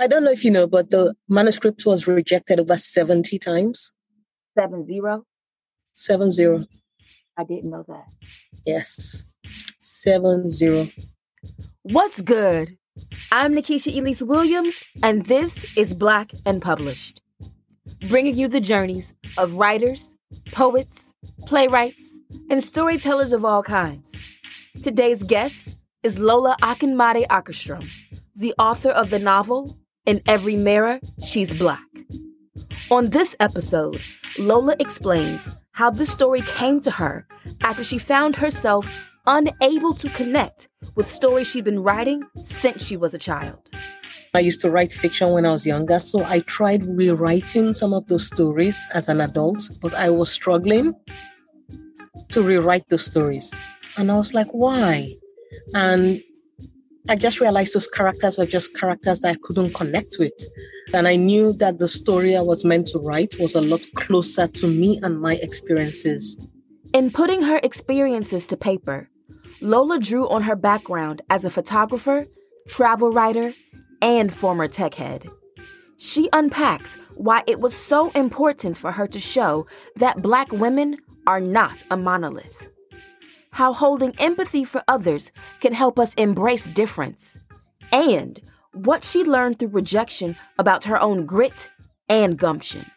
I don't know if you know, but the manuscript was rejected over 70 times. 70? 70. I didn't know that. Yes. 70. What's good? I'm Nikisha Elise Williams, and this is Black and Published, bringing you the journeys of writers, poets, playwrights, and storytellers of all kinds. Today's guest is Lola Akinmade Akeström, the author of the novel In Every Mirror, She's Black. On this episode, Lola explains how this story came to her after she found herself unable to connect with stories she'd been writing since she was a child. I used to write fiction when I was younger, so I tried rewriting some of those stories as an adult, but I was struggling to rewrite those stories. And I was like, why? And I just realized those characters were just characters that I couldn't connect with. And I knew that the story I was meant to write was a lot closer to me and my experiences. In putting her experiences to paper, Lola drew on her background as a photographer, travel writer, and former tech head. She unpacks why it was so important for her to show that Black women are not a monolith, how holding empathy for others can help us embrace difference, and what she learned through rejection about her own grit and gumption.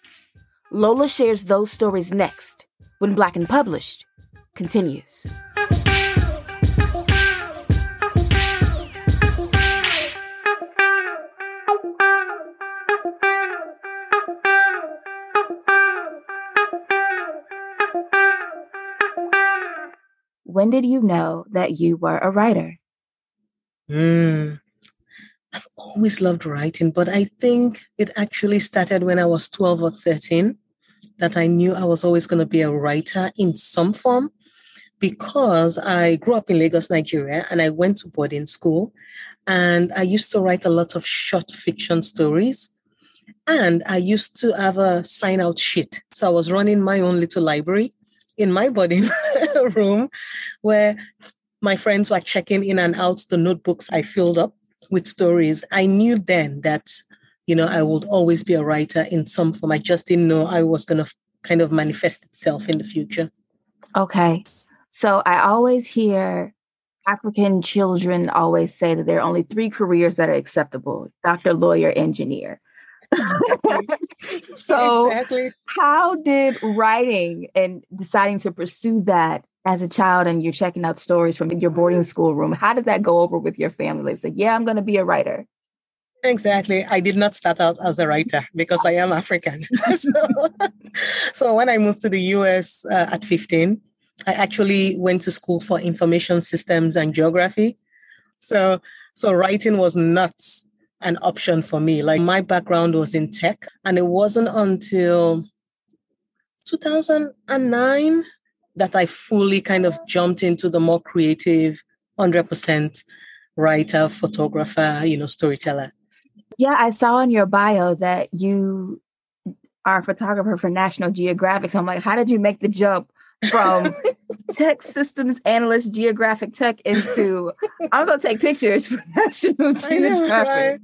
Lola shares those stories next when Black and Published continues. When did you know that you were a writer? I've always loved writing, but I think it actually started when I was 12 or 13, that I knew I was always going to be a writer in some form, because I grew up in Lagos, Nigeria, and I went to boarding school, and I used to write a lot of short fiction stories, and I used to have a sign-out sheet. So I was running my own little library in my boarding room, where my friends were checking in and out the notebooks I filled up with stories. I knew then that, you know, I would always be a writer in some form. I just didn't know I was going to kind of manifest itself in the future. Okay. So I always hear African children always say that there are only three careers that are acceptable: doctor, lawyer, engineer. So exactly. How did writing and deciding to pursue that as a child, and you're checking out stories from your boarding school room, how did that go over with your family? They said, yeah, I'm going to be a writer. Exactly. I did not start out as a writer because I am African. So when I moved to the US at 15, I actually went to school for information systems and geography. So writing was nuts. An option for me. Like, my background was in tech, and it wasn't until 2009 that I fully kind of jumped into the more creative 100% writer, photographer, you know, storyteller. Yeah, I saw in your bio that you are a photographer for National Geographic. So I'm like, how did you make the jump from tech systems analyst, Geographic Tech, into I'm going to take pictures for National Geographic?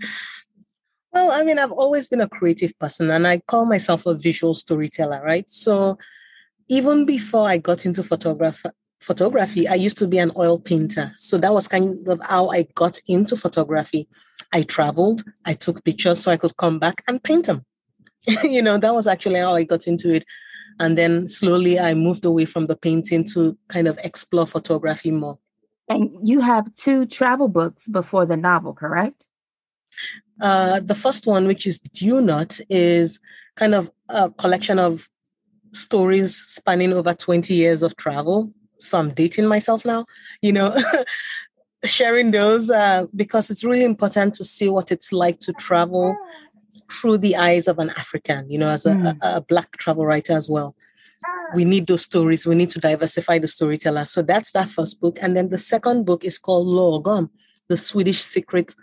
Well, I mean, I've always been a creative person, and I call myself a visual storyteller, right? So even before I got into photography, I used to be an oil painter. So that was kind of how I got into photography. I traveled, I took pictures so I could come back and paint them. You know, that was actually how I got into it. And then slowly I moved away from the painting to kind of explore photography more. And you have two travel books before the novel, correct? The first one, which is Dew Not, is kind of a collection of stories spanning over 20 years of travel. So I'm dating myself now, you know, sharing those because it's really important to see what it's like to travel through the eyes of an African, you know, as a Black travel writer as well. We need those stories. We need to diversify the storyteller. So that's that first book. And then the second book is called Lagom, The Swedish Secret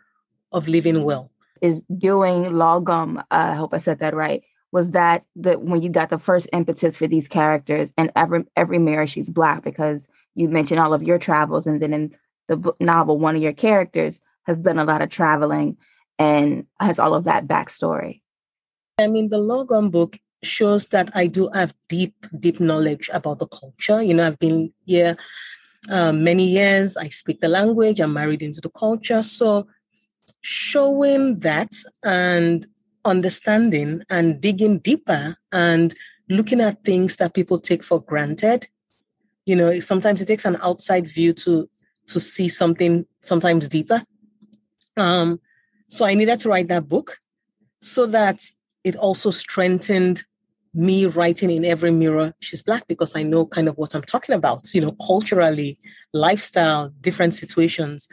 of Living Well. Is doing Lagom, I hope I said that right, was that when you got the first impetus for these characters and every Mirror, She's Black, because you mentioned all of your travels, and then in the novel, one of your characters has done a lot of traveling. and has all of that backstory. I mean, the Lagom book shows that I do have deep knowledge about the culture. You know, I've been here many years. I speak the language. I'm married into the culture. So showing that and understanding and digging deeper and looking at things that people take for granted, you know, sometimes it takes an outside view to see something sometimes deeper. So I needed to write that book so that it also strengthened me writing In Every Mirror, She's Black, because I know kind of what I'm talking about, you know, culturally, lifestyle, different situations.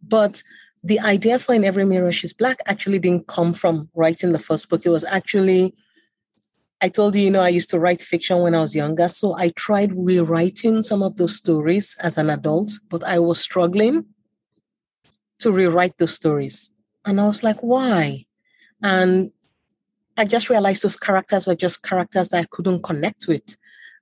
But the idea for In Every Mirror, She's Black actually didn't come from writing the first book. It was actually, I told you, you know, I used to write fiction when I was younger. So I tried rewriting some of those stories as an adult, but I was struggling to rewrite those stories. And I was like, why? And I just realized those characters were just characters that I couldn't connect with.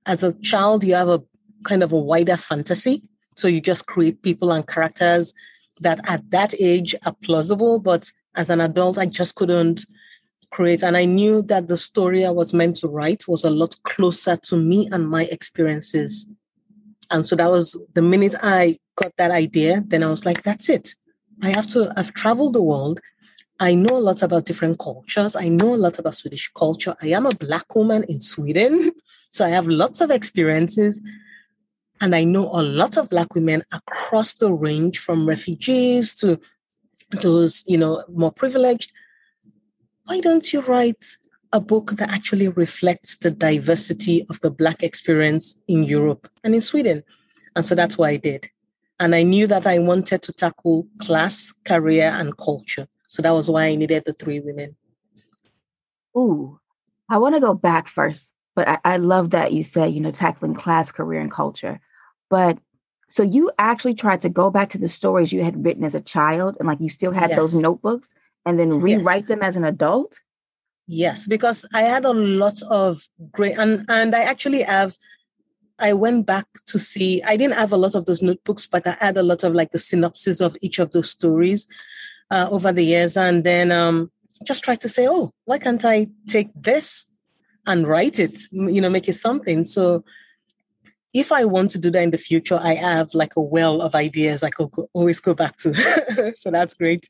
As a child, you have a kind of a wider fantasy. So you just create people and characters that at that age are plausible. But as an adult, I just couldn't create. And I knew that the story I was meant to write was a lot closer to me and my experiences. And so that was the minute I got that idea, then I was like, that's it. I've traveled the world. I know a lot about different cultures. I know a lot about Swedish culture. I am a Black woman in Sweden, so I have lots of experiences. And I know a lot of Black women across the range, from refugees to those, you know, more privileged. Why don't you write a book that actually reflects the diversity of the Black experience in Europe and in Sweden? And so that's what I did. And I knew that I wanted to tackle class, career, and culture. So that was why I needed the three women. Ooh, I want to go back first, but I love that you said, you know, tackling class, career, and culture. But so you actually tried to go back to the stories you had written as a child, and like you still had those notebooks, and then rewrite them as an adult? Yes, because I had a lot of great, and I actually have, I went back to see, I didn't have a lot of those notebooks, but I had a lot of like the synopses of each of those stories. Over the years, and then just try to say, oh, why can't I take this and write it, you know, make it something. So if I want to do that in the future, I have like a well of ideas I could always go back to. So that's great.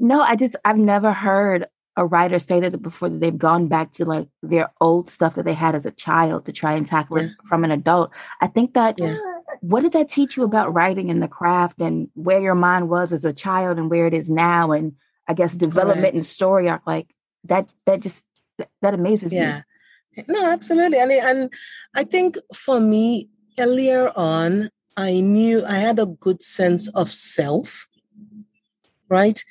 No, I've never heard a writer say that before, that they've gone back to like their old stuff that they had as a child to try and tackle it from an adult. I think that... Yeah. What did that teach you about writing and the craft and where your mind was as a child and where it is now? And I guess development and story arc, like that amazes me. No, absolutely. And I think for me earlier on, I knew I had a good sense of self, right?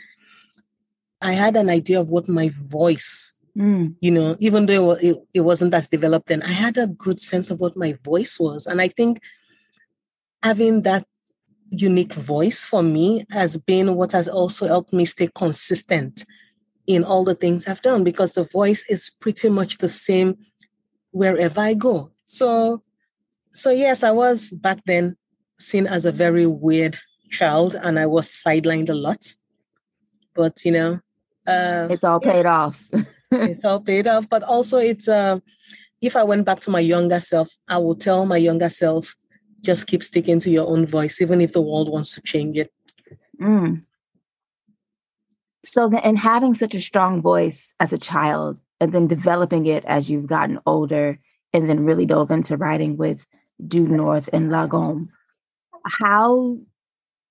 I had an idea of what my voice, you know, even though it wasn't as developed then, I had a good sense of what my voice was. And I think having that unique voice for me has been what has also helped me stay consistent in all the things I've done, because the voice is pretty much the same wherever I go. So yes, I was back then seen as a very weird child and I was sidelined a lot. But, you know... it's all paid off. It's all paid off. But also it's... if I went back to my younger self, I would tell my younger self, just keep sticking to your own voice, even if the world wants to change it. Mm. So, and having such a strong voice as a child and then developing it as you've gotten older and then really dove into writing with Dew North and Lagom, how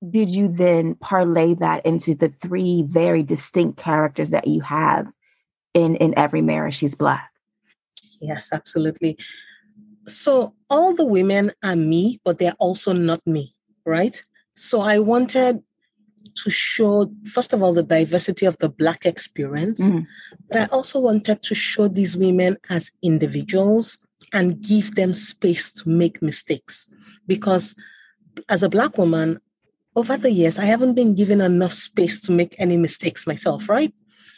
did you then parlay that into the three very distinct characters that you have in Every Mirror, She's Black? Yes, absolutely. So all the women are me, but they're also not me, right? So I wanted to show, first of all, the diversity of the Black experience, but I also wanted to show these women as individuals and give them space to make mistakes. Because as a Black woman, over the years, I haven't been given enough space to make any mistakes myself, right?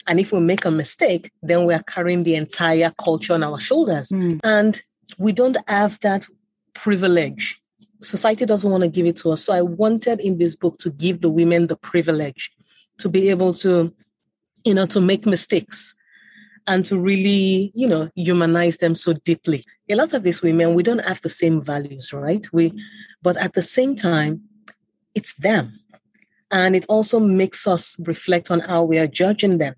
And if we make a mistake, then we are carrying the entire culture on our shoulders. And we don't have that privilege. Society doesn't want to give it to us. So I wanted in this book to give the women the privilege to be able to you know, to make mistakes and to really, you know, humanize them so deeply. A lot of these women, we don't have the same values, right? But at the same time, it's them. And it also makes us reflect on how we are judging them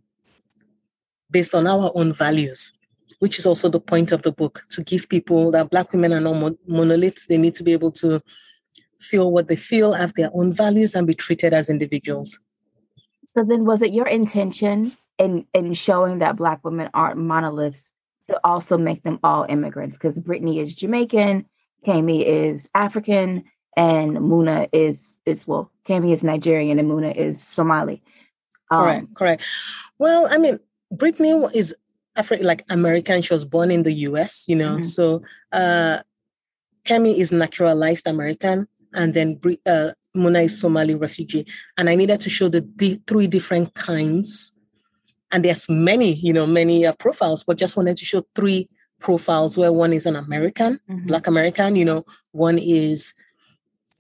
based on our own values, which is also the point of the book, to give people that Black women are not monoliths. They need to be able to feel what they feel, have their own values, and be treated as individuals. So then was it your intention in showing that Black women aren't monoliths to also make them all immigrants? Because Brittany is Jamaican, Kemi is African, and Muna is Kemi is Nigerian and Muna is Somali. Correct. Well, I mean, Brittany is American. She was born in the U.S., you know. Mm-hmm. So Kemi is naturalized American, and then Muna is Somali refugee. And I needed to show the three different kinds. And there's many profiles, but just wanted to show three profiles where one is an American, mm-hmm. Black American, you know, one is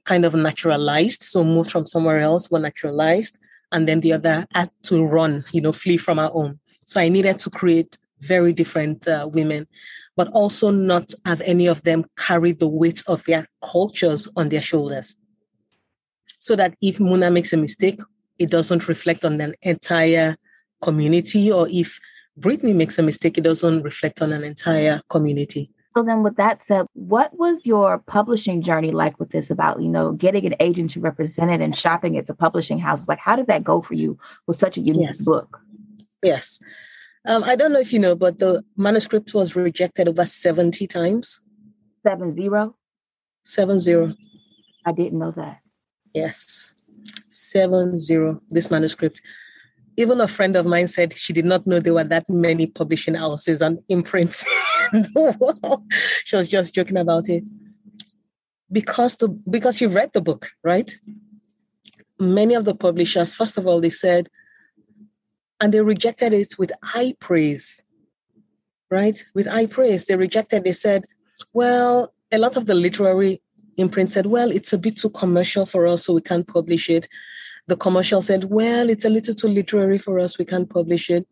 kind of naturalized, so moved from somewhere else, were naturalized, and then the other had to run, you know, flee from our own. So I needed to create very different women, but also not have any of them carry the weight of their cultures on their shoulders. So that if Muna makes a mistake, it doesn't reflect on an entire community, or if Brittany makes a mistake, it doesn't reflect on an entire community. So then with that said, what was your publishing journey like with this about, you know, getting an agent to represent it and shopping at the publishing house? Like, how did that go for you with such a unique book? Yes. I don't know if you know, but the manuscript was rejected over 70 times. 70? 70. I didn't know that. Yes. 70, this manuscript. Even a friend of mine said she did not know there were that many publishing houses and imprints. She was just joking about it. Because you read the book, right? Many of the publishers, first of all, they said, and they rejected it with high praise, right? With high praise, they said, well, a lot of the literary imprint said, well, it's a bit too commercial for us, so we can't publish it. The commercial said, well, it's a little too literary for us, we can't publish it.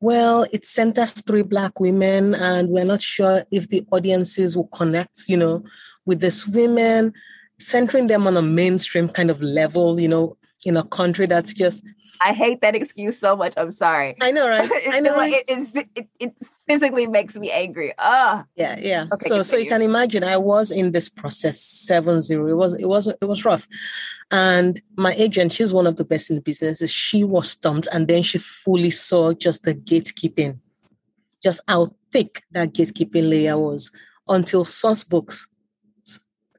Well, it centers 3 Black women, and we're not sure if the audiences will connect, you know, with these women, centering them on a mainstream kind of level, you know, in a country that's just... I hate that excuse so much. I'm sorry. I know, right? I know. It physically makes me angry. Yeah. Okay, so you can imagine, I was in this process 70. It was rough. And my agent, she's one of the best in the business. She was stumped, and then she fully saw just the gatekeeping, just how thick that gatekeeping layer was, until Sourcebooks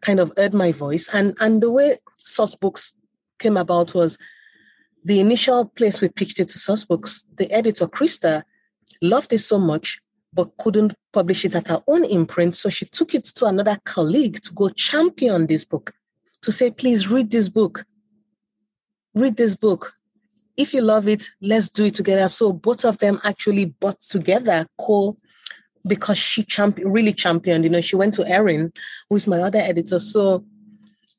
kind of heard my voice. And the way Sourcebooks came about was, the initial place we pitched it to Sourcebooks, the editor, Krista, loved it so much, but couldn't publish it at her own imprint. So she took it to another colleague to go champion this book, to say, please read this book. Read this book. If you love it, let's do it together. So both of them actually bought together Cole, because she really championed. You know, she went to Erin, who is my other editor. So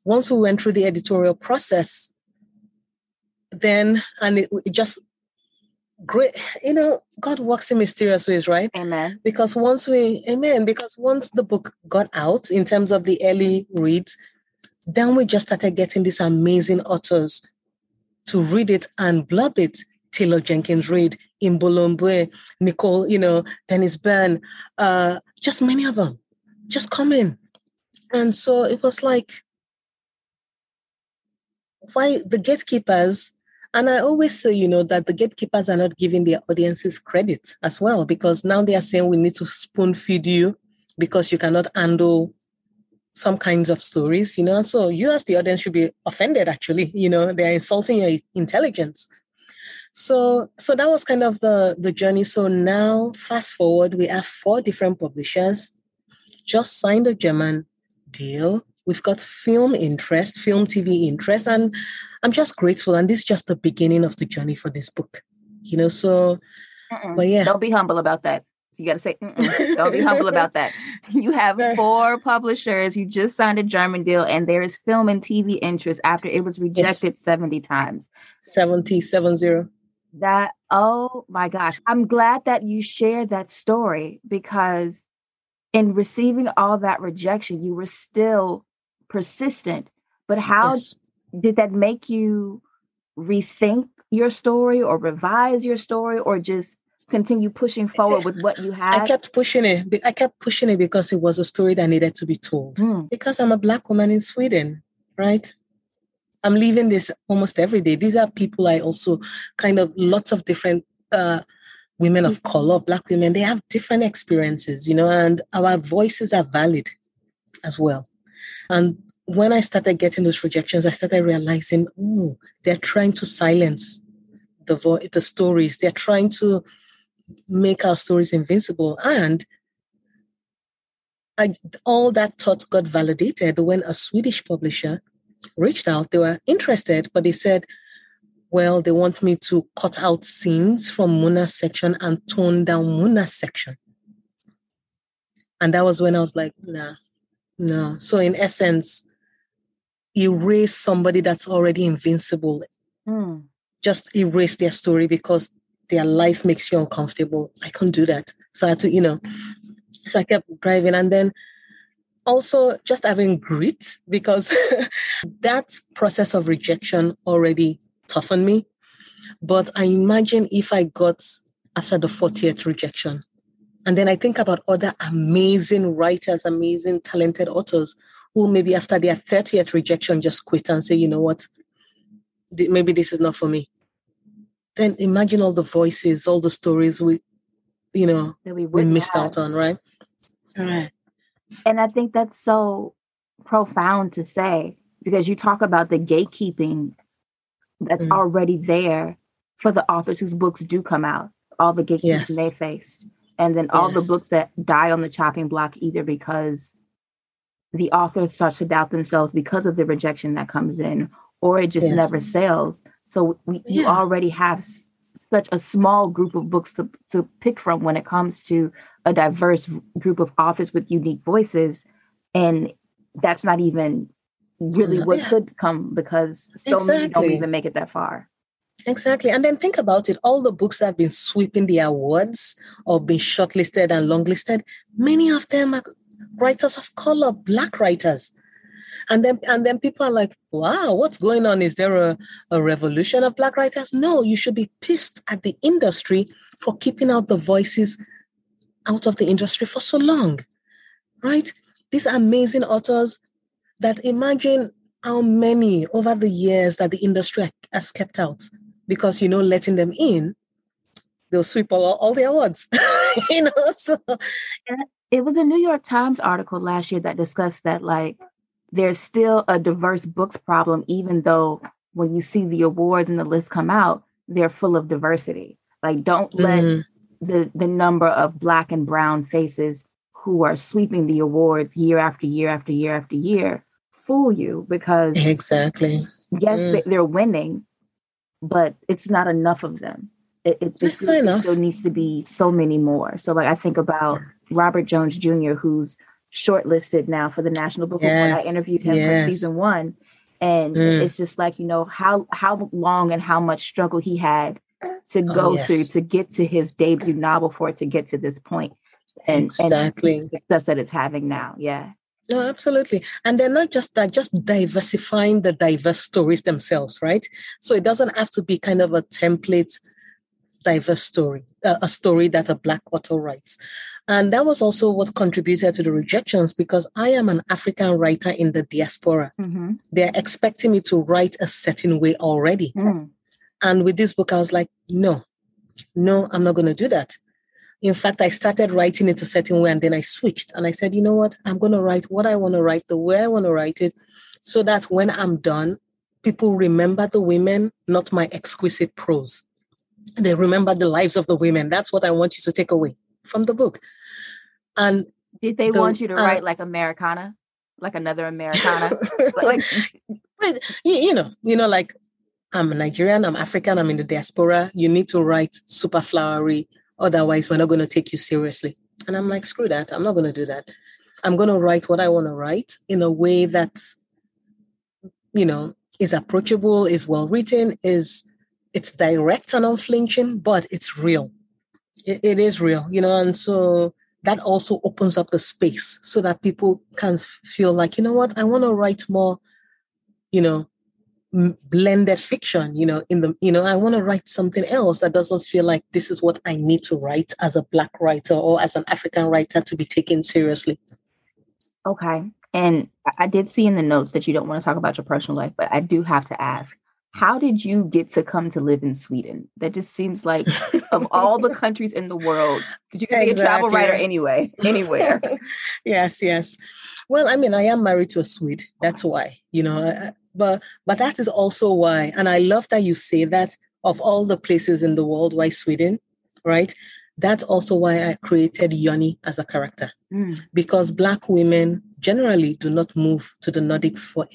once we went through the editorial process, it just great, you know, God works in mysterious ways, right? Amen. Because once the book got out in terms of the early reads, then we just started getting these amazing authors to read it and blurb it. Taylor Jenkins Reid, Imbulombe, Nicole, you know, Dennis Burn, just many of them just come in. And so it was like, why the gatekeepers? And I always say, you know, that the gatekeepers are not giving their audiences credit as well, because now they are saying we need to spoon feed you because you cannot handle some kinds of stories, you know. So you as the audience should be offended, actually, you know, they're insulting your intelligence. So that was kind of the journey. So now fast forward, we have 4 different publishers, just signed a German deal. We've got film TV interest, and I'm just grateful. And this is just the beginning of the journey for this book, you know. So, but yeah, don't be humble about that. So you got to say, don't be humble about that. You have 4 publishers. You just signed a German deal, and there is film and TV interest after it was rejected 70 times. 70. That Oh my gosh. I'm glad that you shared that story, because in receiving all that rejection, you were still persistent. But how did that make you rethink your story or revise your story or just continue pushing forward with what you had? I kept pushing it because it was a story that needed to be told. Because I'm a Black woman in Sweden, right? I'm living this almost every day. These are people I also kind of lots of different women of color, Black women, they have different experiences, you know, and our voices are valid as well. And when I started getting those rejections, I started realizing, they're trying to silence the stories. They're trying to make our stories invincible. And all that thought got validated when a Swedish publisher reached out. They were interested, but they said, well, they want me to cut out scenes from Muna's section and tone down Muna's section. And that was when I was like, no. So in essence, erase somebody that's already invincible. Just erase their story because their life makes you uncomfortable. I can't do that. So I had to, so I kept driving. And then also just having grit, because that process of rejection already toughened me. But I imagine if I got after the 40th rejection, and then I think about other amazing writers, amazing talented authors who maybe after their 30th rejection just quit and say, you know what, maybe this is not for me. Then imagine all the voices, all the stories we missed out on, right? All right. And I think that's so profound to say, because you talk about the gatekeeping that's already there for the authors whose books do come out, all the gatekeeping they faced. And then all the books that die on the chopping block, either because the author starts to doubt themselves because of the rejection that comes in, or it just never sells. So you already have such a small group of books to pick from when it comes to a diverse group of authors with unique voices. And that's not even really what could come, because so many don't even make it that far. Exactly. And then think about it. All the books that have been sweeping the awards or been shortlisted and longlisted, many of them are writers of color, Black writers. And then people are like, wow, what's going on? Is there a revolution of Black writers? No, you should be pissed at the industry for keeping out the voices out of the industry for so long, right? These amazing authors that imagine how many over the years that the industry has kept out because, letting them in, they'll sweep all the awards, So. It was a New York Times article last year that discussed that, there's still a diverse books problem, even though when you see the awards and the list come out, they're full of diversity. Don't let the number of Black and brown faces who are sweeping the awards year after year after year after year fool you, because they're winning, but it's not enough of them. It still needs to be so many more. So I think about Robert Jones Jr., who's shortlisted now for the National Book Award. I interviewed him for season one, and it's just how long and how much struggle he had to go through to get to his debut novel, for it to get to this point, and the success that it's having now. Yeah, no, absolutely. And they're not just that; just diversifying the diverse stories themselves, right? So it doesn't have to be kind of a template diverse story, a story that a Black author writes. And that was also what contributed to the rejections, because I am an African writer in the diaspora. Mm-hmm. They're expecting me to write a certain way already. Mm. And with this book, I was like, no, I'm not going to do that. In fact, I started writing it a certain way, and then I switched. And I said, you know what? I'm going to write what I want to write, the way I want to write it, so that when I'm done, people remember the women, not my exquisite prose. They remember the lives of the women. That's what I want you to take away from the book. And did they want you to write Americana, another Americana? I'm Nigerian, I'm African, I'm in the diaspora. You need to write super flowery, otherwise we're not going to take you seriously. And I'm like, screw that. I'm not going to do that. I'm going to write what I want to write in a way that, is approachable, is well written, is it's direct and unflinching, but it's real. It is real, you know, and so that also opens up the space so that people can feel like, you know what, I want to write more, you know, blended fiction, you know, in the, you know, I want to write something else that doesn't feel like this is what I need to write as a Black writer or as an African writer to be taken seriously. Okay. And I did see in the notes that you don't want to talk about your personal life, but I do have to ask, how did you get to come to live in Sweden? That just seems like of all the countries in the world, because you could be a travel writer anyway, anywhere. Yes. Well, I mean, I am married to a Swede. That's why, you know, but that is also why. And I love that you say that of all the places in the world, why Sweden, right? That's also why I created Yoni as a character, because Black women generally do not move to the Nordics for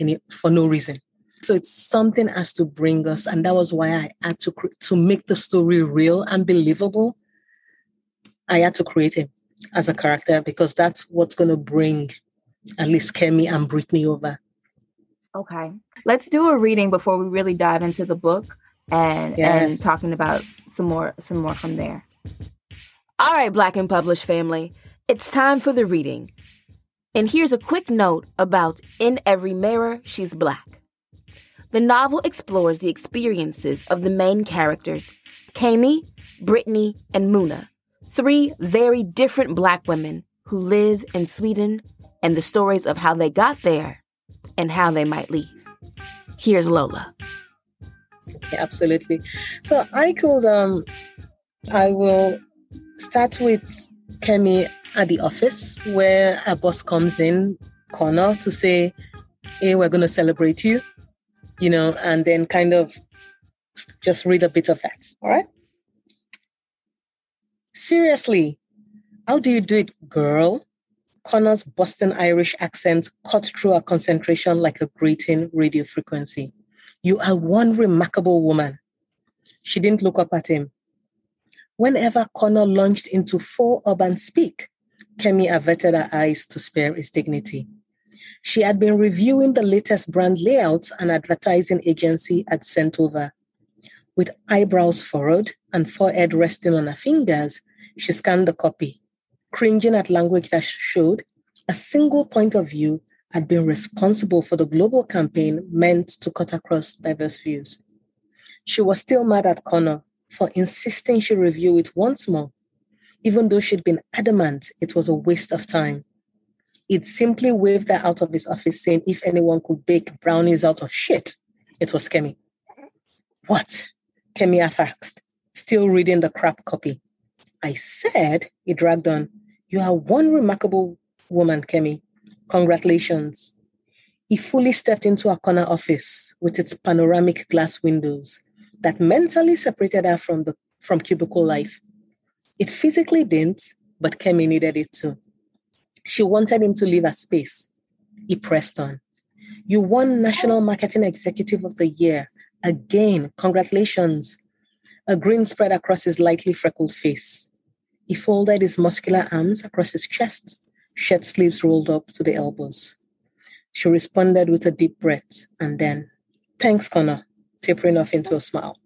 no reason. So it's something has to bring us. And that was why I had to make the story real and believable. I had to create him as a character because that's what's going to bring at least Kemi and Brittany over. Okay. Let's do a reading before we really dive into the book and talking about some more from there. All right, Black and Published family, it's time for the reading. And here's a quick note about In Every Mirror, She's Black. The novel explores the experiences of the main characters, Kemi, Brittany, and Muna, three very different Black women who live in Sweden, and the stories of how they got there and how they might leave. Here's Lola. Okay, absolutely. So I will start with Kemi at the office where a boss comes in, Connor, to say, hey, we're going to celebrate you. You know, and then kind of just read a bit of that, all right? Seriously, how do you do it, girl? Connor's Boston Irish accent cut through our concentration like a grating radio frequency. You are one remarkable woman. She didn't look up at him. Whenever Connor launched into full urban speak, Kemi averted her eyes to spare his dignity. She had been reviewing the latest brand layouts an advertising agency had sent over. With eyebrows furrowed and forehead resting on her fingers, she scanned the copy, cringing at language that showed a single point of view had been responsible for the global campaign meant to cut across diverse views. She was still mad at Connor for insisting she review it once more, even though she'd been adamant it was a waste of time. It simply waved her out of his office, saying if anyone could bake brownies out of shit, it was Kemi. What? Kemi asked, still reading the crap copy. I said, he dragged on, you are one remarkable woman, Kemi. Congratulations. He fully stepped into a corner office with its panoramic glass windows that mentally separated her from cubicle life. It physically didn't, but Kemi needed it too. She wanted him to leave her space. He pressed on. You won National Marketing Executive of the Year. Again, congratulations. A grin spread across his lightly freckled face. He folded his muscular arms across his chest, shirt sleeves rolled up to the elbows. She responded with a deep breath and then, thanks, Connor, tapering off into a smile.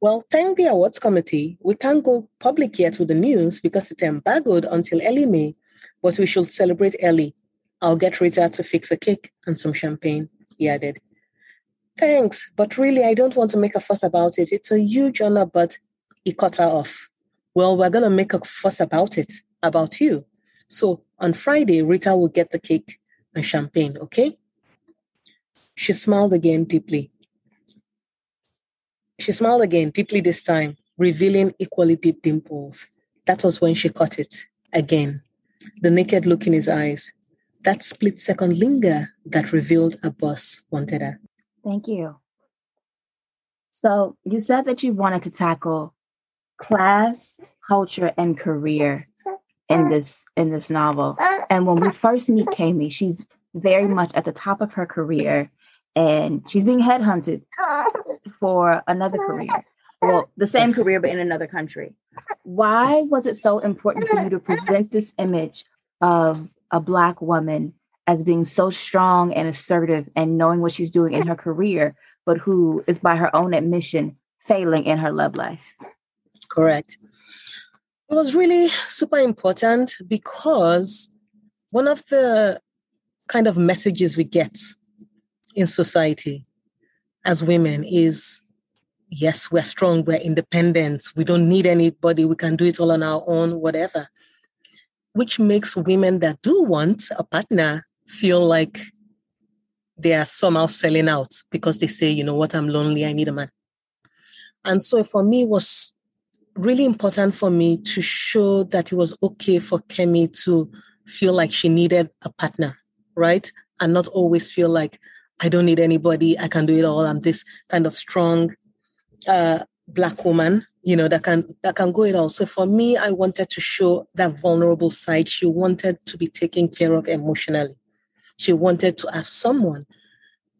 Well, thank the awards committee. We can't go public yet with the news because it's embargoed until early May. But we should celebrate early. I'll get Rita to fix a cake and some champagne, he added. Thanks, but really, I don't want to make a fuss about it. It's a huge honor, but he cut her off. Well, we're going to make a fuss about it, about you. So on Friday, Rita will get the cake and champagne, okay? She smiled again, deeply this time, revealing equally deep dimples. That was when she cut it again. The naked look in his eyes, that split-second linger that revealed a boss wanted her. Thank you. So you said that you wanted to tackle class, culture, and career in this novel. And when we first meet Kemi, she's very much at the top of her career, and she's being headhunted for another career. Well, the same career, but in another country. Why was it so important for you to present this image of a Black woman as being so strong and assertive and knowing what she's doing in her career, but who is, by her own admission, failing in her love life. Correct. It was really super important because one of the kind of messages we get in society as women is, yes, we're strong, we're independent, we don't need anybody, we can do it all on our own, whatever, which makes women that do want a partner feel like they are somehow selling out because they say, you know what, I'm lonely, I need a man. And so for me, it was really important for me to show that it was okay for Kemi to feel like she needed a partner, right? And not always feel like, I don't need anybody, I can do it all. I'm this kind of strong Black woman, you know, that can go it all. So for me, I wanted to show that vulnerable side. She wanted to be taken care of emotionally. She wanted to have someone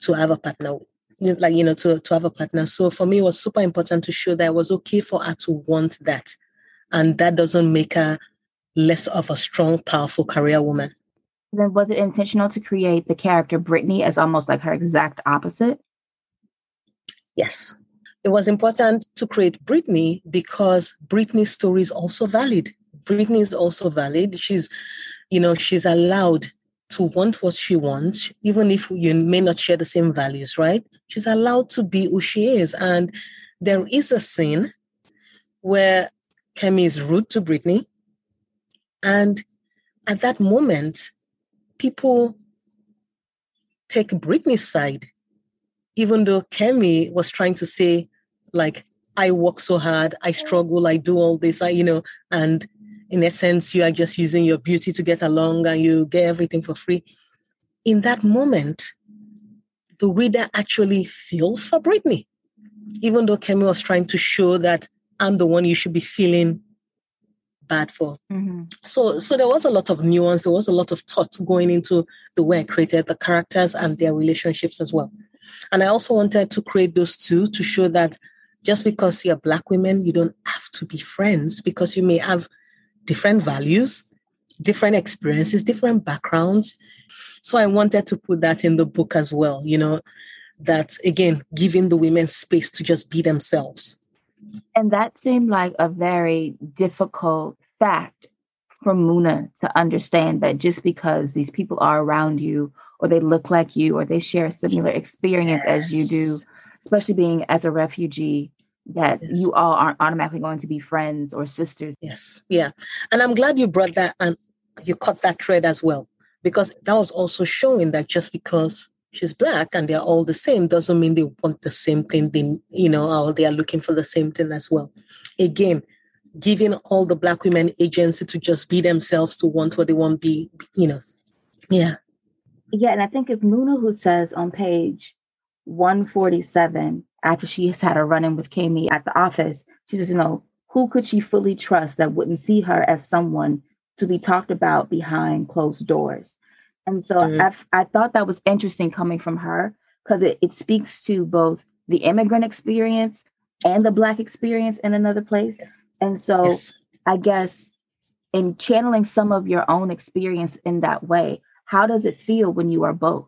to have a partner, like, you know, to have a partner. So for me, it was super important to show that it was okay for her to want that. And that doesn't make her less of a strong, powerful career woman. Then was it intentional to create the character Brittany as almost like her exact opposite? Yes. It was important to create Brittany because Brittany's story is also valid. Brittany is also valid. She's, you know, she's allowed to want what she wants, even if you may not share the same values, right? She's allowed to be who she is. And there is a scene where Kemi is rude to Brittany. And at that moment, people take Brittany's side, even though Kemi was trying to say, like, I work so hard, I struggle, I do all this, I, you know, and in essence, you are just using your beauty to get along and you get everything for free. In that moment, the reader actually feels for Brittany, even though Kemi was trying to show that I'm the one you should be feeling bad for. Mm-hmm. So there was a lot of nuance, there was a lot of thought going into the way I created the characters and their relationships as well. And I also wanted to create those two to show that just because you're Black women, you don't have to be friends because you may have different values, different experiences, different backgrounds. So I wanted to put that in the book as well, you know, that again, giving the women space to just be themselves. And that seemed like a very difficult fact for Muna to understand, that just because these people are around you or they look like you or they share a similar experience as you do, especially being as a refugee, that you all aren't automatically going to be friends or sisters. Yes. Yeah. And I'm glad you brought that and you caught that thread as well, because that was also showing that just because she's Black and they're all the same doesn't mean they want the same thing, they, you know, or they are looking for the same thing as well. Again, giving all the Black women agency to just be themselves, to want what they want, be, you know. Yeah. Yeah. And I think it's Muna who says on page 147, after she has had a run-in with Kemi at the office, she says, you know, who could she fully trust that wouldn't see her as someone to be talked about behind closed doors? And so I thought that was interesting coming from her, because it speaks to both the immigrant experience and the Black experience in another place. Yes. And so I guess in channeling some of your own experience in that way, how does it feel when you are both?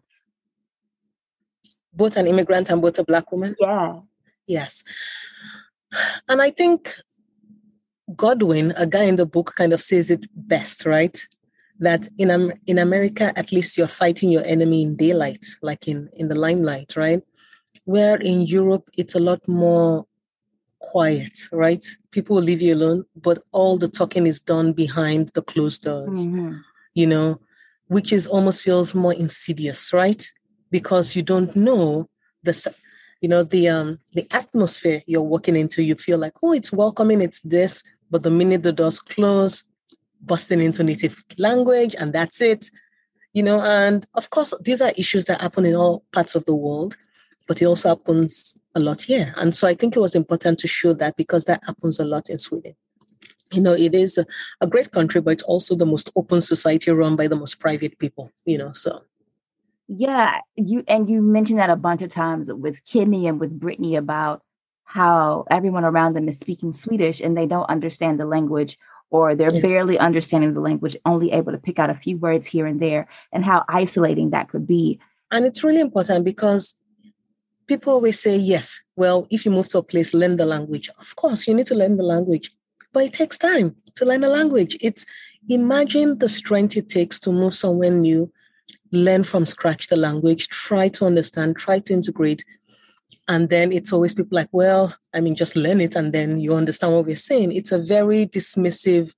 Both an immigrant and both a Black woman? Yeah. Yes. And I think Godwin, a guy in the book, kind of says it best, right? That in America, at least you're fighting your enemy in daylight, like in the limelight, right? Where in Europe, it's a lot more quiet, right? People will leave you alone, but all the talking is done behind the closed doors, you know, which is almost feels more insidious, right? Because you don't know the atmosphere you're walking into. You feel like, oh, it's welcoming, it's this, but the minute the doors close, busting into native language, and that's it, you know. And of course, these are issues that happen in all parts of the world, but it also happens a lot here. And so I think it was important to show that, because that happens a lot in Sweden. You know, it is a great country, but it's also the most open society run by the most private people, you know, so. Yeah, you mentioned that a bunch of times with Kemi and with Brittany about how everyone around them is speaking Swedish and they don't understand the language, or they're barely understanding the language, only able to pick out a few words here and there, and how isolating that could be. And it's really important because people always say, yes, well, if you move to a place, learn the language. Of course, you need to learn the language, but it takes time to learn a language. It's imagine the strength it takes to move somewhere new, learn from scratch the language, try to understand, try to integrate. And then it's always people like, well, I mean, just learn it and then you understand what we're saying. It's a very dismissive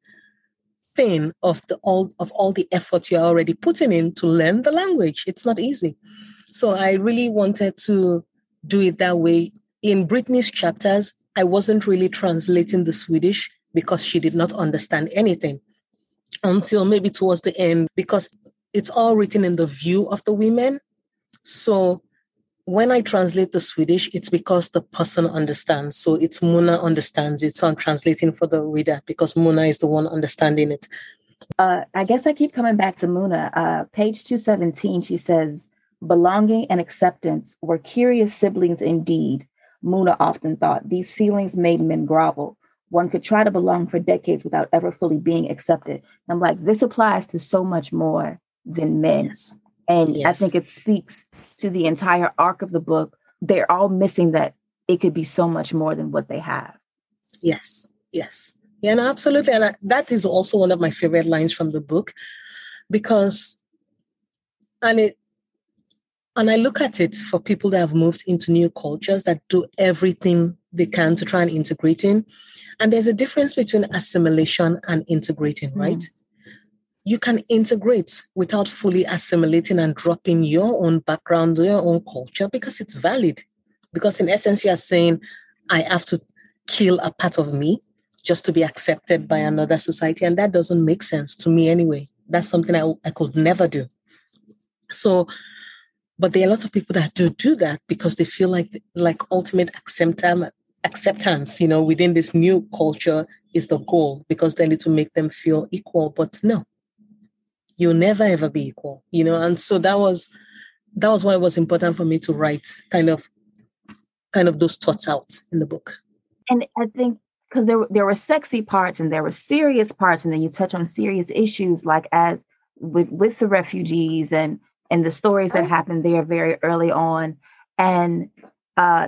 thing of all the effort you're already putting in to learn the language. It's not easy. So I really wanted to do it that way. In Brittany's chapters, I wasn't really translating the Swedish because she did not understand anything until maybe towards the end, because it's all written in the view of the women. So when I translate the Swedish, it's because the person understands. So it's Muna understands it. So I'm translating for the reader because Muna is the one understanding it. I guess I keep coming back to Muna. Page 217, she says, belonging and acceptance were curious siblings indeed. Muna often thought these feelings made men grovel. One could try to belong for decades without ever fully being accepted. I'm like, this applies to so much more than men. Yes. And yes. I think it speaks to the entire arc of the book. They're all missing that it could be so much more than what they have. Yes, yes. Yeah, no, absolutely. And that is also one of my favorite lines from the book, because, and I look at it for people that have moved into new cultures that do everything they can to try and integrate in. And there's a difference between assimilation and integrating, right? Mm. You can integrate without fully assimilating and dropping your own background, your own culture, because it's valid. Because in essence, you are saying, I have to kill a part of me just to be accepted by another society. And that doesn't make sense to me anyway. That's something I could never do. So, but there are a lot of people that do that because they feel like ultimate acceptance, you know, within this new culture is the goal, because they need to make them feel equal. But no. You'll never, ever be equal, you know? And so that was why it was important for me to write kind of those thoughts out in the book. And I think because there were sexy parts and there were serious parts, and then you touch on serious issues, like as with the refugees and the stories that happened there very early on. And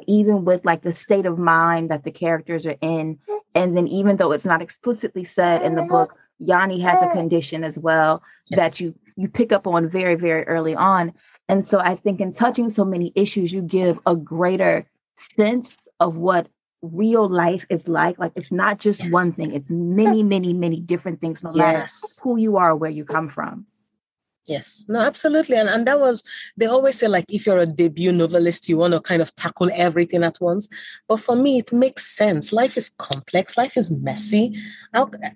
even with like the state of mind that the characters are in. And then even though it's not explicitly said in the book, Yoni has a condition as well, yes, that you pick up on very, very early on. And so I think in touching so many issues, you give a greater sense of what real life is like. Like it's not just, yes, one thing. It's many, many, many different things, no matter, yes, who you are, where you come from. Yes, no, absolutely. And that was, they always say, like, if you're a debut novelist, you want to kind of tackle everything at once. But for me, it makes sense. Life is complex. Life is messy.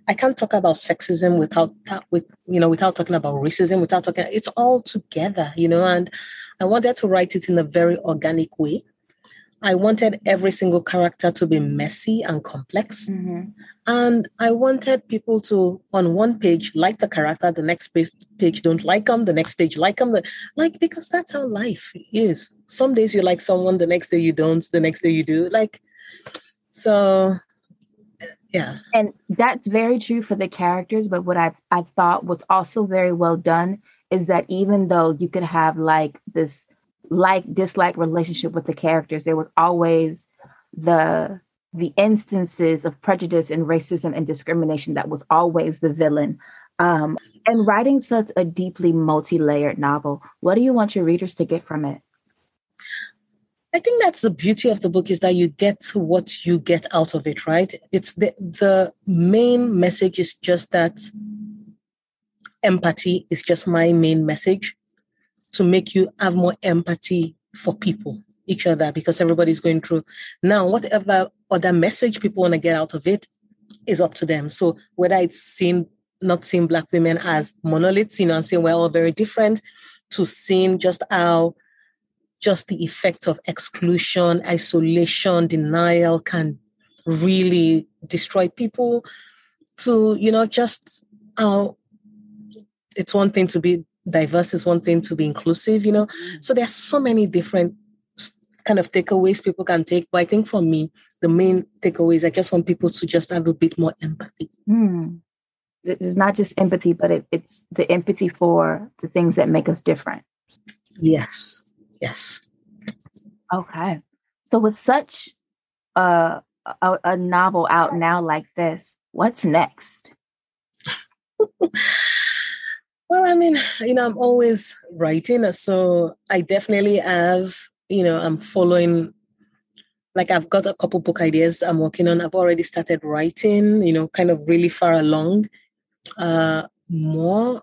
I can't talk about sexism without talking about racism, it's all together, you know, and I wanted to write it in a very organic way. I wanted every single character to be messy and complex. Mm-hmm. And I wanted people to, on one page, like the character, the next page don't like them, the next page like them. Because that's how life is. Some days you like someone, the next day you don't, the next day you do. So, yeah. And that's very true for the characters. But what I thought was also very well done is that even though you could have like this dislike relationship with the characters, there was always the instances of prejudice and racism and discrimination that was always the villain. And writing such a deeply multi-layered novel, what do you want your readers to get from it? I think that's the beauty of the book, is that you get what you get out of it, right? It's the main message is just that empathy is just my main message, to make you have more empathy for people, each other, because everybody's going through. Now, whatever other message people want to get out of it is up to them. So whether it's not seeing Black women as monoliths, you know, and saying we're all very different, to seeing just the effects of exclusion, isolation, denial can really destroy people, to, you know, just how it's one thing to be diverse, is one thing to be inclusive, you know. So there are so many different kind of takeaways people can take. But I think for me, the main takeaway is I just want people to just have a bit more empathy. Mm. It's not just empathy, but it's the empathy for the things that make us different. Yes. Okay. So with such a novel out now like this, what's next? Well, I mean, you know, I'm always writing. So I definitely have, you know, I'm following, like I've got a couple book ideas I'm working on. I've already started writing, you know, kind of really far along. More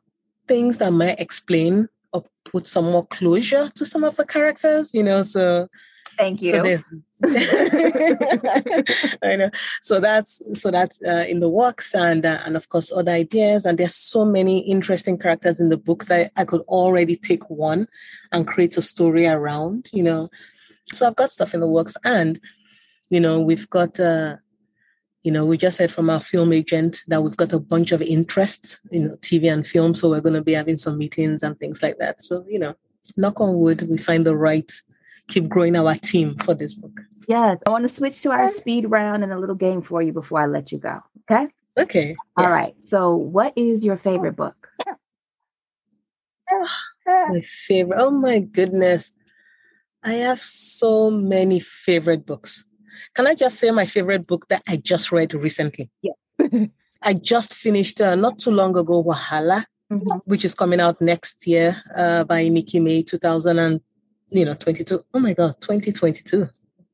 things that might explain or put some more closure to some of the characters, you know, so... Thank you. I know. So that's in the works, and of course other ideas. And there's so many interesting characters in the book that I could already take one and create a story around. You know, so I've got stuff in the works, and you know we've got, you know, we just heard from our film agent that we've got a bunch of interests in TV and film, so we're going to be having some meetings and things like that. So you know, knock on wood, we find the right. Keep growing our team for this book. Yes. I want to switch to our speed round and a little game for you before I let you go. Okay? Okay. All yes. right. So what is your favorite book? My favorite. Oh, my goodness. I have so many favorite books. Can I just say my favorite book that I just read recently? Yeah. I just finished not too long ago, Wahala, mm-hmm. which is coming out next year by Nikki May, 2022. Oh my God, 2022.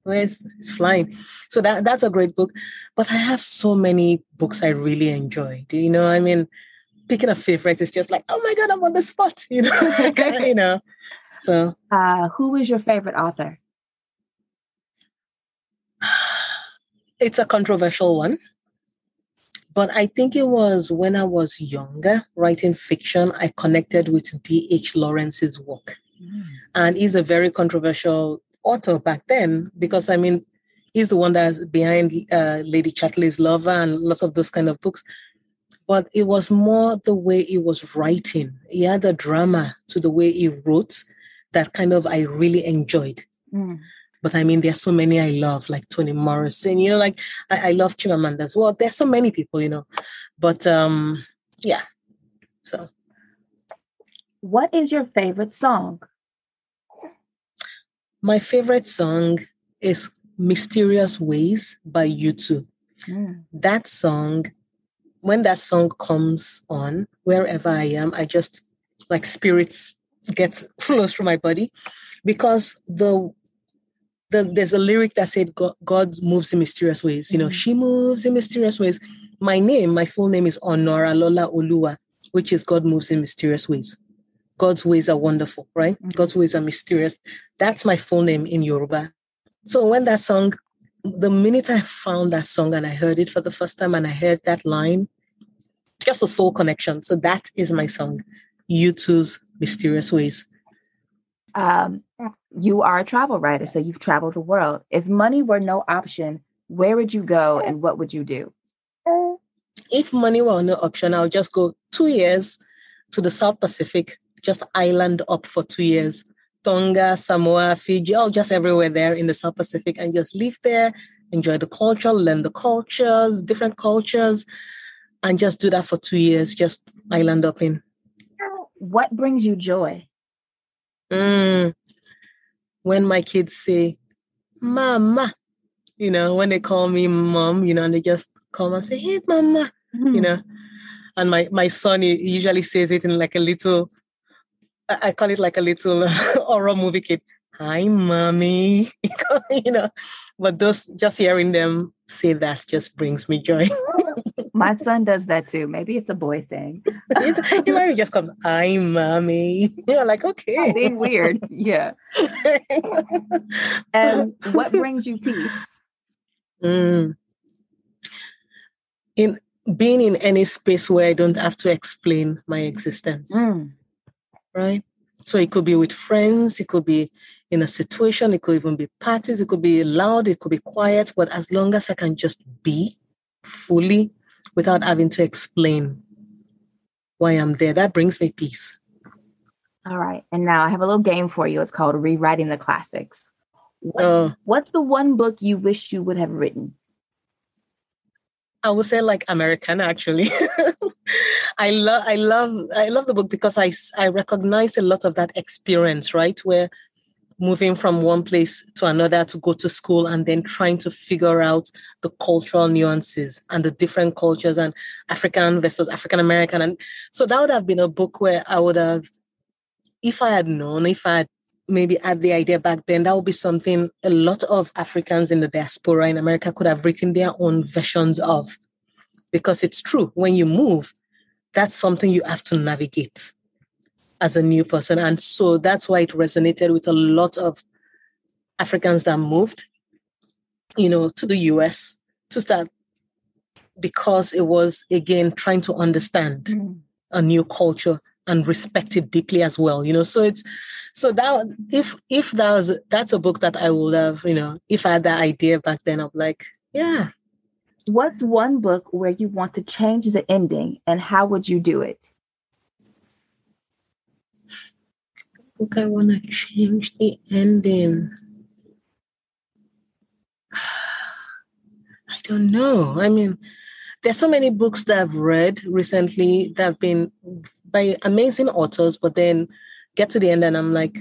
It's flying. So that's a great book. But I have so many books I really enjoy. Do you know? I mean, picking a favorite is just like, oh my God, I'm on the spot. You know, you know. So, who is your favorite author? It's a controversial one, but I think it was when I was younger writing fiction, I connected with D.H. Lawrence's work. And he's a very controversial author back then because, I mean, he's the one that's behind Lady Chatterley's Lover and lots of those kind of books. But it was more the way he was writing. He had a drama to the way he wrote that kind of I really enjoyed. Mm. But, I mean, there's so many I love, like Toni Morrison. You know, like, I love Chimamanda as well. There's so many people, you know. But, yeah. So. What is your favorite song? My favorite song is Mysterious Ways by U2. Mm. That song, when that song comes on, wherever I am, I just, like spirits gets flows through my body because there's a lyric that said, God moves in mysterious ways. You know, she moves in mysterious ways. My name, my full name is Honora Lola Oluwa, which is God moves in mysterious ways. God's ways are wonderful, right? Mm-hmm. God's ways are mysterious. That's my full name in Yoruba. So when that song, the minute I found that song and I heard it for the first time and I heard that line, just a soul connection. So that is my song, U2's Mysterious Ways. You are a travel writer, so you've traveled the world. If money were no option, where would you go and what would you do? If money were no option, I would just go 2 years to the South Pacific, just island up for 2 years, Tonga, Samoa, Fiji, just everywhere there in the South Pacific and just live there, enjoy the culture, learn the cultures, different cultures, and just do that for 2 years, just island up in. What brings you joy? When my kids say, Mama, you know, when they call me Mom, you know, and they just come and say, hey, Mama, you know. And my son, he usually says it in like a little... I call it like a little horror movie kid. Hi, Mommy. You know, but those just hearing them say that just brings me joy. My son does that too. Maybe it's a boy thing. He might just come, hi, Mommy. You're like, okay. I'm being weird. Yeah. And what brings you peace? In being in any space where I don't have to explain my existence. Right? So it could be with friends, it could be in a situation, it could even be parties, it could be loud, it could be quiet, but as long as I can just be fully without having to explain why I'm there, that brings me peace. All right. And now I have a little game for you. It's called Rewriting the Classics. What's the one book you wish you would have written? I would say like American, actually. I love the book because I recognize a lot of that experience, right? Where moving from one place to another to go to school and then trying to figure out the cultural nuances and the different cultures and African versus African-American. And so that would have been a book where I would have, if I had known, if I had maybe had the idea back then, that would be something a lot of Africans in the diaspora in America could have written their own versions of. Because it's true, when you move, that's something you have to navigate as a new person. And so that's why it resonated with a lot of Africans that moved, you know, to the US to start, because it was, again, trying to understand a new culture and respect it deeply as well, you know. So it's, so that if that was, that's a book that I would have, you know, if I had that idea back then, I'm like, yeah. What's one book where you want to change the ending, and how would you do it? Book I want to change the ending. I don't know. I mean, there's so many books that I've read recently that have been by amazing authors, but then get to the end and I'm like,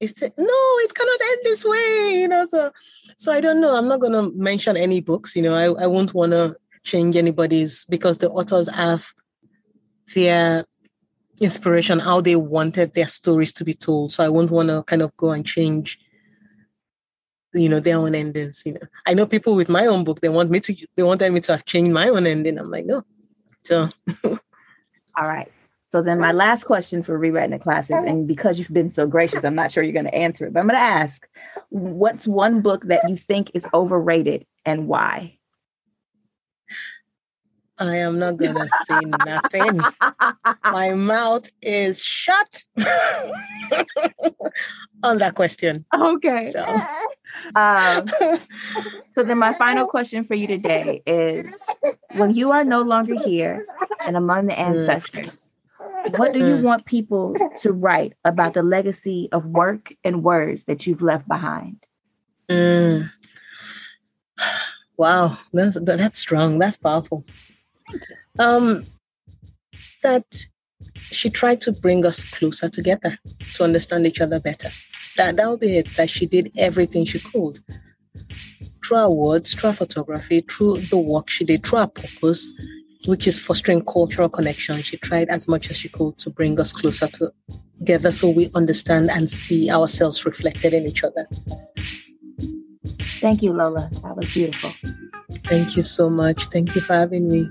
it cannot end this way, you know. So I don't know. I'm not going to mention any books, you know. I won't want to change anybody's, because the authors have their inspiration, how they wanted their stories to be told. So I won't want to kind of go and change, you know, their own endings, you know. I know people with my own book, they wanted me to have changed my own ending. I'm like, no. So. All right. So then my last question for Rewriting the Classics, and because you've been so gracious, I'm not sure you're going to answer it, but I'm going to ask, what's one book that you think is overrated and why? I am not going to say nothing. My mouth is shut on that question. Okay. So then my final question for you today is, when you are no longer here and among the ancestors, what do you want people to write about the legacy of work and words that you've left behind? Wow, that's strong. That's powerful. That she tried to bring us closer together to understand each other better. That would be it. That she did everything she could through her words, through her photography, through the work she did, through her purpose, which is fostering cultural connection. She tried as much as she could to bring us closer together so we understand and see ourselves reflected in each other. Thank you, Lola. That was beautiful. Thank you so much. Thank you for having me.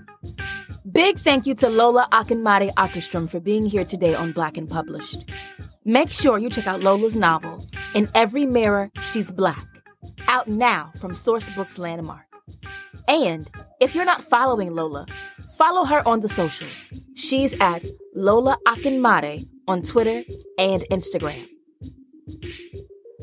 Big thank you to Lola Akinmade Akeström for being here today on Black and Published. Make sure you check out Lola's novel, In Every Mirror, She's Black, out now from Sourcebooks Landmark. And if you're not following Lola, follow her on the socials. She's at Lola Akinmade on Twitter and Instagram.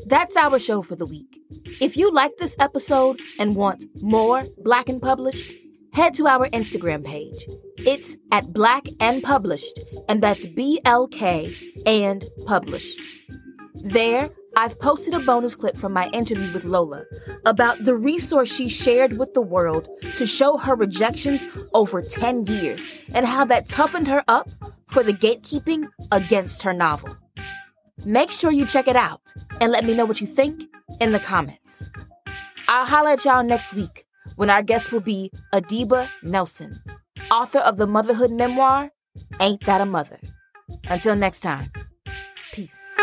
That's our show for the week. If you like this episode and want more Black and Published, head to our Instagram page. It's at Black and Published, and that's BLK and Published. There, I've posted a bonus clip from my interview with Lola about the resource she shared with the world to show her rejections over 10 years and how that toughened her up for the gatekeeping against her novel. Make sure you check it out and let me know what you think in the comments. I'll holler at y'all next week when our guest will be Adiba Nelson, author of the motherhood memoir, Ain't That a Mother? Until next time, peace.